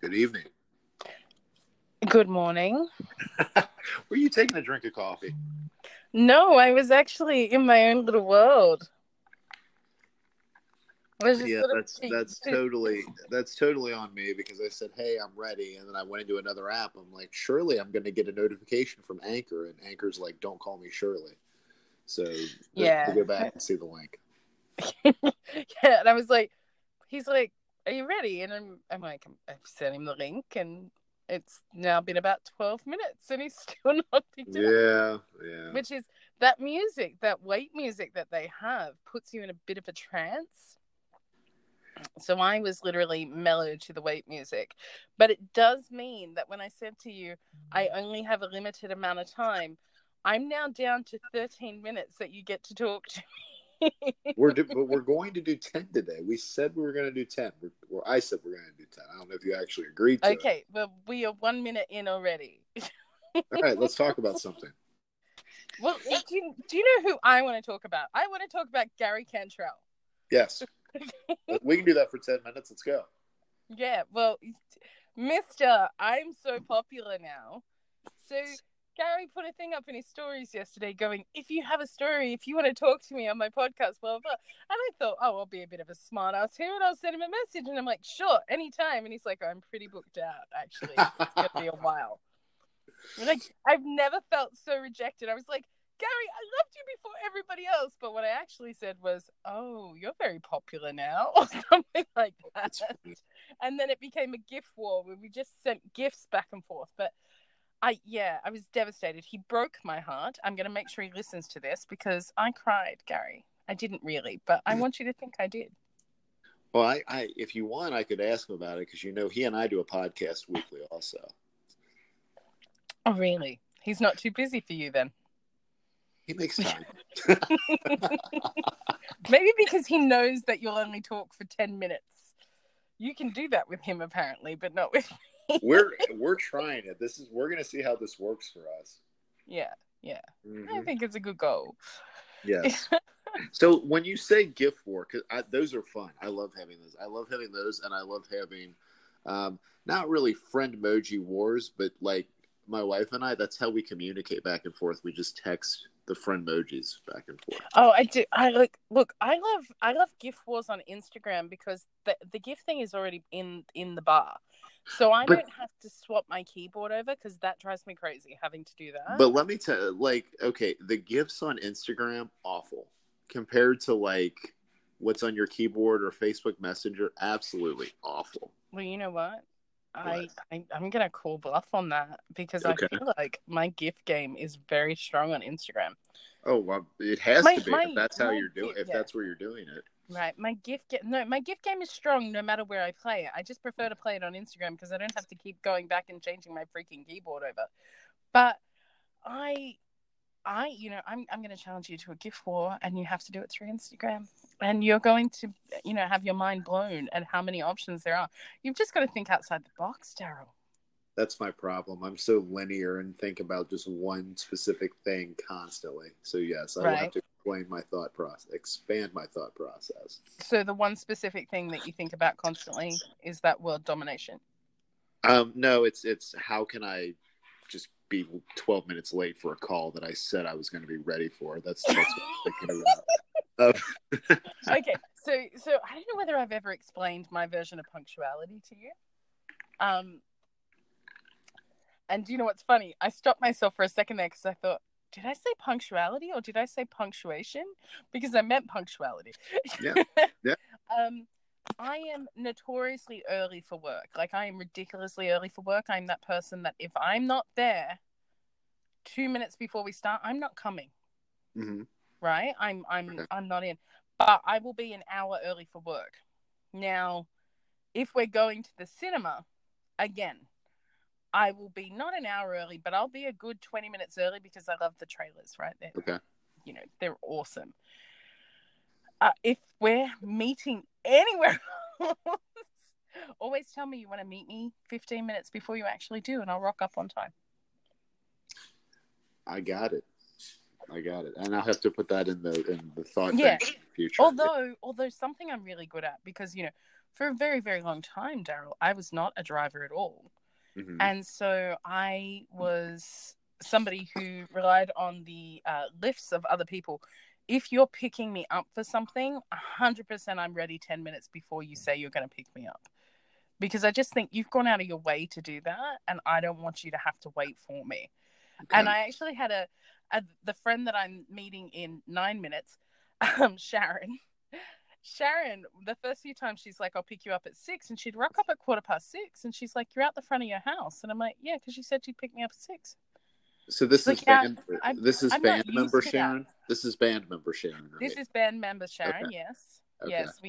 Good evening. Good morning. Were you taking a drink of coffee? No, I was actually in my own little world. Yeah, that's totally on me, because I said, "Hey, I'm ready," and then I went into another app. I'm like, "Surely I'm going to get a notification from Anchor," and Anchor's like, "Don't call me Shirley." So yeah, go back and see the link. Yeah, and I was like, "He's like, are you ready?" And I'm like, "I've sent him the link," and it's now been about 12 minutes, and he's still not picked up. Yeah. Which is that music, that white music that they have, puts you in a bit of a trance. So I was literally mellow to the white music. But it does mean that when I said to you, I only have a limited amount of time, I'm now down to 13 minutes that you get to talk to me. But we're going to do 10 today. We said we were going to do 10. I said we're going to do 10. I don't know if you actually agreed to it. Okay, well, we are 1 minute in already. All right, let's talk about something. Well, do you know who I want to talk about? I want to talk about Gary Cantrell. Yes. We can do that for 10 minutes. Let's go. Yeah, well, Mr. I'm so popular now. So Gary put a thing up in his stories yesterday going, if you have a story, if you want to talk to me on my podcast, blah, blah, blah. And I thought, oh, I'll be a bit of a smart ass here and I'll send him a message. And I'm like, sure, anytime. And he's like, I'm pretty booked out, actually. It's going to be a while. Like, I've never felt so rejected. I was like, Gary, I loved you before everybody else, but what I actually said was, oh, you're very popular now, or something like that. And then it became a gift war where we just sent gifts back and forth. But I was devastated. He broke my heart. I'm going to make sure he listens to this, because I cried, Gary. I didn't really, but I want you to think I did. Well, I if you want, I could ask him about it, because, you know, he and I do a podcast weekly also. Oh, really? He's not too busy for you then? He makes time. Maybe because he knows that you'll only talk for 10 minutes. You can do that with him, apparently, but not with me. We're trying it. We're going to see how this works for us. Yeah. Mm-hmm. I think it's a good goal. Yes. So when you say gift war, cause those are fun. I love having those. I love having those, and I love having not really friend emoji wars, but like my wife and I, that's how we communicate back and forth. We just text the friend emojis back and forth. Oh, I do. I look. I love gift wars on Instagram, because the gift thing is already in the bar, so I don't have to swap my keyboard over, because that drives me crazy having to do that. But let me tell you, like, okay, the gifts on Instagram, awful compared to like what's on your keyboard or Facebook Messenger. Absolutely awful. Well, you know what? I'm going to call bluff on that, because okay, I feel like my gift game is very strong on Instagram. Oh, well, it has to be if that's how you're doing, if that's where you're doing it. Right. My gift game is strong no matter where I play it. I just prefer to play it on Instagram, because I don't have to keep going back and changing my freaking keyboard over. But I you know, I'm going to challenge you to a gift war, and you have to do it through Instagram, and you're going to, you know, have your mind blown at how many options there are. You've just got to think outside the box, Daryl. That's my problem. I'm so linear and think about just one specific thing constantly. So yes, I will have to expand my thought process. So the one specific thing that you think about constantly is that world domination. No, it's how can I just be 12 minutes late for a call that I said I was going to be ready for. That's what I'm thinking about. Okay, so I don't know whether I've ever explained my version of punctuality to you. And you know what's funny? I stopped myself for a second there, because I thought, did I say punctuality or did I say punctuation? Because I meant punctuality. Yeah. I am notoriously early for work. Like, I am ridiculously early for work. I'm that person that if I'm not there 2 minutes before we start, I'm not coming. Mm-hmm. Right? I'm not in. But I will be an hour early for work. Now, if we're going to the cinema, again, I will be not an hour early, but I'll be a good 20 minutes early, because I love the trailers, right? Okay. You know, they're awesome. If we're meeting anywhere else, always tell me you want to meet me 15 minutes before you actually do, and I'll rock up on time. I got it. And I'll have to put that in the thought bank in the future. Although something I'm really good at, because, you know, for a very, very long time, Daryl, I was not a driver at all. Mm-hmm. And so I was somebody who relied on the lifts of other people. If you're picking me up for something, 100% I'm ready 10 minutes before you say you're going to pick me up. Because I just think you've gone out of your way to do that, and I don't want you to have to wait for me. Okay. And I actually had the friend that I'm meeting in 9 minutes, Sharon. Sharon, the first few times she's like, I'll pick you up at 6, and she'd rock up at 6:15, and she's like, you're out the front of your house. And I'm like, yeah, because you said you'd pick me up at 6. So this is band member Sharon, right? This is band member Sharon, okay. Yes. Okay. Yes,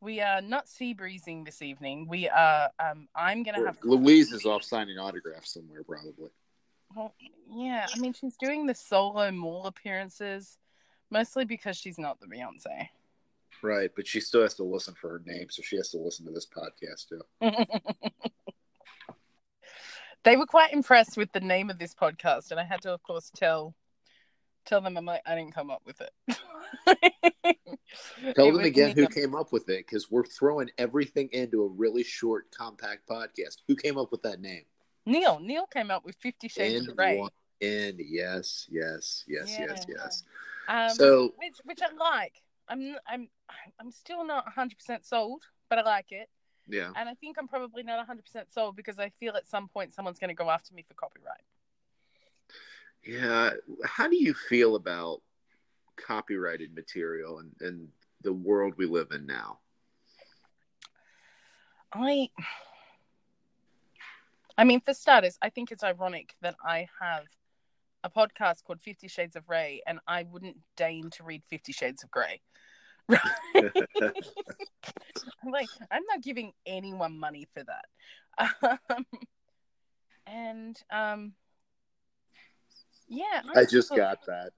we are not sea breezing this evening. We are, I'm going to have... Louise is off signing autographs somewhere, probably. Well, yeah, I mean, she's doing the solo mall appearances, mostly because she's not the Beyoncé. Right, but she still has to listen for her name, so she has to listen to this podcast, too. They were quite impressed with the name of this podcast, and I had to, of course, tell them, I'm like, I didn't come up with it. Tell them again who came up with it, because we're throwing everything into a really short, compact podcast. Who came up with that name? Neil. Neil came up with 50 Shades of Grey. And yes. So which I like. I'm still not 100% sold, but I like it. Yeah. And I think I'm probably not 100% sold because I feel at some point someone's going to go after me for copyright. Yeah. How do you feel about copyrighted material and the world we live in now? I mean, for starters, I think it's ironic that I have a podcast called 50 Shades of Grey, and I wouldn't deign to read 50 Shades of Grey. Right? Like, I'm not giving anyone money for that. Yeah. I just got that.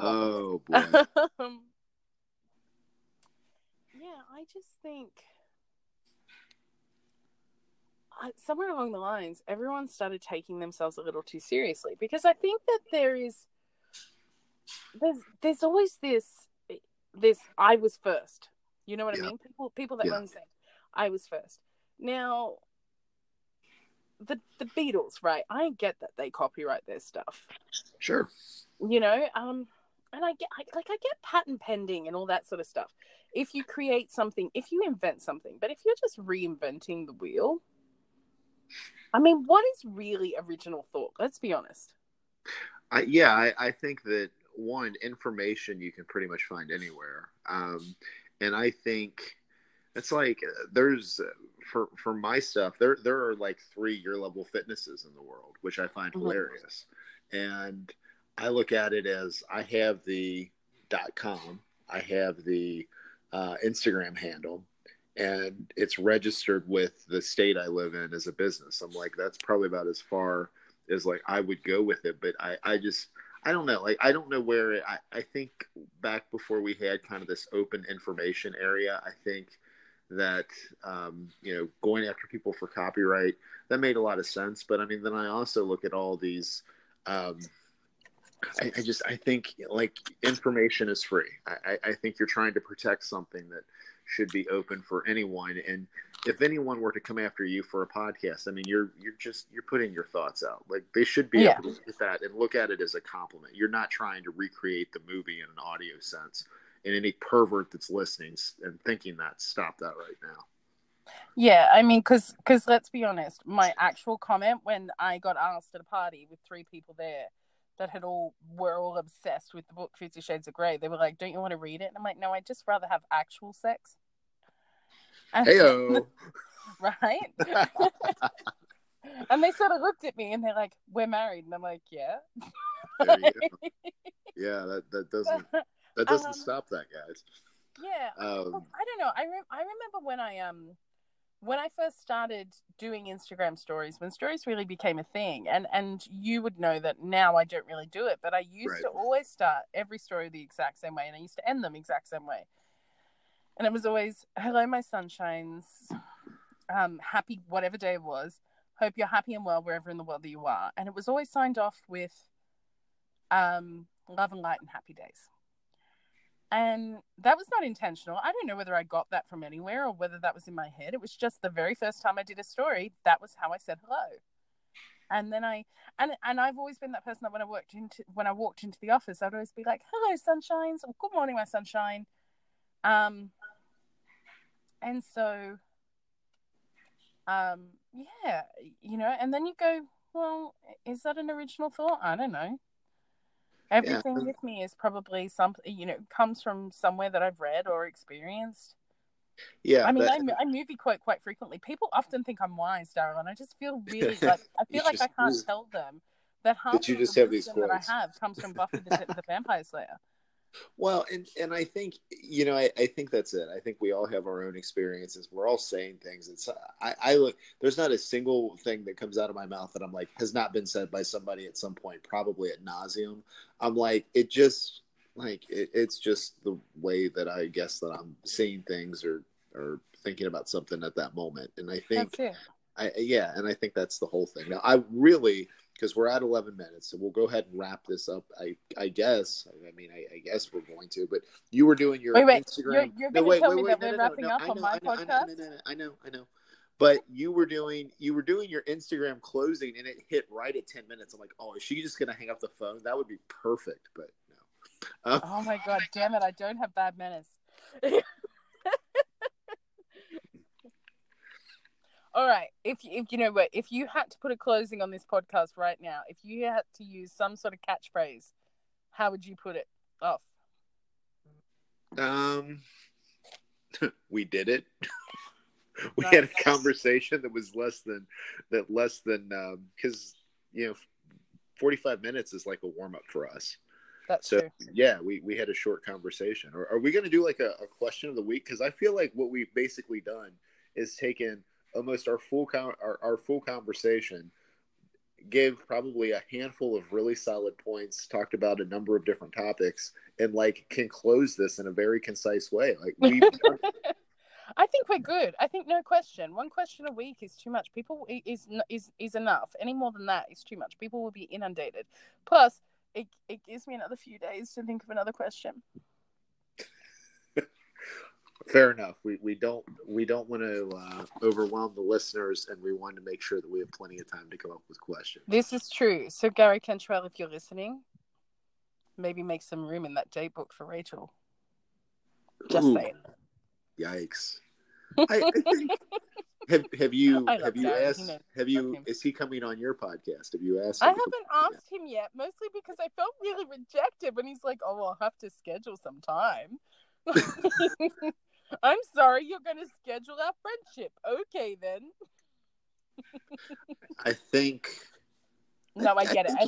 Oh, boy. Yeah, I just think somewhere along the lines, everyone started taking themselves a little too seriously, because I think that there's always this I was first. You know what I mean? People that run saying I was first. Now, the Beatles, right? I get that they copyright their stuff. Sure. You know, and I get patent pending and all that sort of stuff. If you create something, if you invent something, but if you're just reinventing the wheel, I mean, what is really original thought? Let's be honest. I think that, one, information you can pretty much find anywhere. And I think it's like there's, for my stuff, there are like 3 year-level fitnesses in the world, which I find hilarious. And I look at it as I have the .com, I have the Instagram handle, and it's registered with the state I live in as a business. I'm like, that's probably about as far as like I would go with it. But I don't know. Like, I don't know where it, I think back before we had kind of this open information area, I think that, going after people for copyright, that made a lot of sense. But I mean, then I also look at all these, I think like information is free. I think you're trying to protect something that should be open for anyone. And if anyone were to come after you for a podcast, I mean, you're putting your thoughts out. Like, they should be able to look at that and look at it as a compliment. You're not trying to recreate the movie in an audio sense. And any pervert that's listening and thinking that, stop that right now. Yeah, I mean, because let's be honest, my actual comment when I got asked at a party with 3 people there that were all obsessed with the book 50 Shades of Grey. They were like, don't you want to read it? And I'm like, no, I'd just rather have actual sex. Heyo. Right? And they sort of looked at me and they're like, we're married. And I'm like, yeah. There you go. Yeah, that doesn't stop that, guys. Yeah. I don't know. I remember when I first started doing Instagram stories, when stories really became a thing, and you would know that now I don't really do it, but I used to always start every story the exact same way, and I used to end them exact same way. And it was always, hello, my sunshines, happy whatever day it was, hope you're happy and well wherever in the world that you are. And it was always signed off with love and light and happy days. And that was not intentional. I don't know whether I got that from anywhere or whether that was in my head. It was just the very first time I did a story, that was how I said hello. And then I've always been that person that when I walked into the office, I'd always be like, hello, sunshines, or good morning, my sunshine. And so, yeah, you know, and then you go, well, is that an original thought? I don't know. Everything with me is probably something, you know, comes from somewhere that I've read or experienced. Yeah. I mean, I movie quote quite frequently. People often think I'm wise, Daryl, and I just feel really like, I feel like I can't tell them that half of the wisdom that I have comes from Buffy the Vampire Slayer. Well, and I think, you know, I think that's it. I think we all have our own experiences. We're all saying things. It's I look, there's not a single thing that comes out of my mouth that I'm like, has not been said by somebody at some point, probably ad nauseum. I'm like, it just like, it's just the way that I guess that I'm seeing things or thinking about something at that moment. And I think, and I think that's the whole thing. Now I really, because we're at 11 minutes, so we'll go ahead and wrap this up. I guess. I mean, I guess we're going to. But you were doing your Instagram. You're going to tell me that we're wrapping up on my podcast. I know. But you were doing your Instagram closing, and it hit right at 10 minutes. I'm like, oh, is she just going to hang up the phone? That would be perfect. But no. Oh my God, damn it! I don't have bad manners. All right, if you know what, if you had to put a closing on this podcast right now, if you had to use some sort of catchphrase, how would you put it off? We did it. We had a conversation that was less than because, you know, 45 minutes is like a warm up for us. That's so true. Yeah, we had a short conversation. Or are we going to do like a question of the week? Because I feel like what we've basically done is taken almost our full conversation, gave probably a handful of really solid points, talked about a number of different topics, and like can close this in a very concise way. Like we've done it. I think we're good. I think no question. One question a week is too much. People is enough. Any more than that is too much. People will be inundated. Plus, it gives me another few days to think of another question. Fair enough. We don't want to overwhelm the listeners, and we want to make sure that we have plenty of time to come up with questions. This is true. So Gary Cantrell, if you're listening, maybe make some room in that date book for Rachel. Just saying. Yikes. I think, have you asked? Is he coming on your podcast? Have you asked him? I haven't asked him yet, mostly because I felt really rejected when he's like, "Oh, I'll have to schedule some time." I'm sorry, you're going to schedule our friendship. Okay, then. I think... No, I get it. I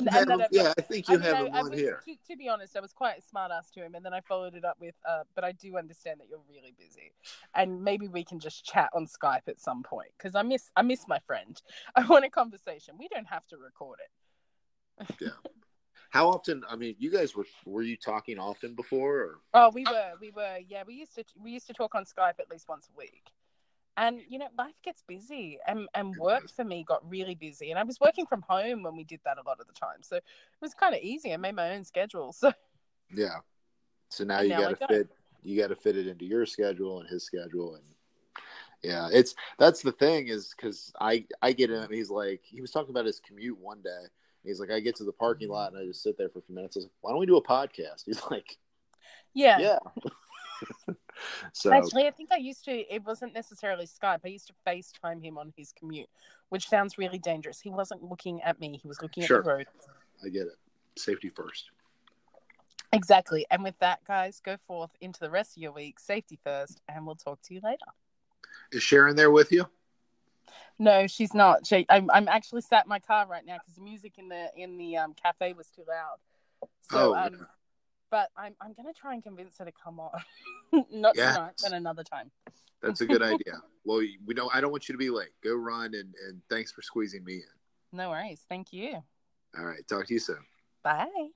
think you have him on here. To be honest, I was quite smart-ass to him, and then I followed it up with, but I do understand that you're really busy, and maybe we can just chat on Skype at some point, because I miss my friend. I want a conversation. We don't have to record it. Yeah. How often? I mean, you guys were you talking often before? Or? Oh, we were. Yeah, we used to talk on Skype at least once a week. And you know, life gets busy, and work for me got really busy. And I was working from home when we did that a lot of the time, so it was kind of easy. I made my own schedule. So yeah. So now you got to fit it into your schedule and his schedule, and yeah, that's the thing is because I get him. He's like he was talking about his commute one day. He's like, I get to the parking lot and I just sit there for a few minutes. I was like, why don't we do a podcast? He's like, yeah. So actually, I think it wasn't necessarily Skype. I used to FaceTime him on his commute, which sounds really dangerous. He wasn't looking at me. He was looking at the road. I get it. Safety first. Exactly. And with that, guys, go forth into the rest of your week. Safety first. And we'll talk to you later. Is Sharon there with you? No, she's not. I'm actually sat in my car right now because the music in the cafe was too loud. So, yeah. But I'm gonna try and convince her to come on, not tonight, but another time. That's a good idea. Well, I don't want you to be late. Go run, and thanks for squeezing me in. No worries. Thank you. All right. Talk to you soon. Bye.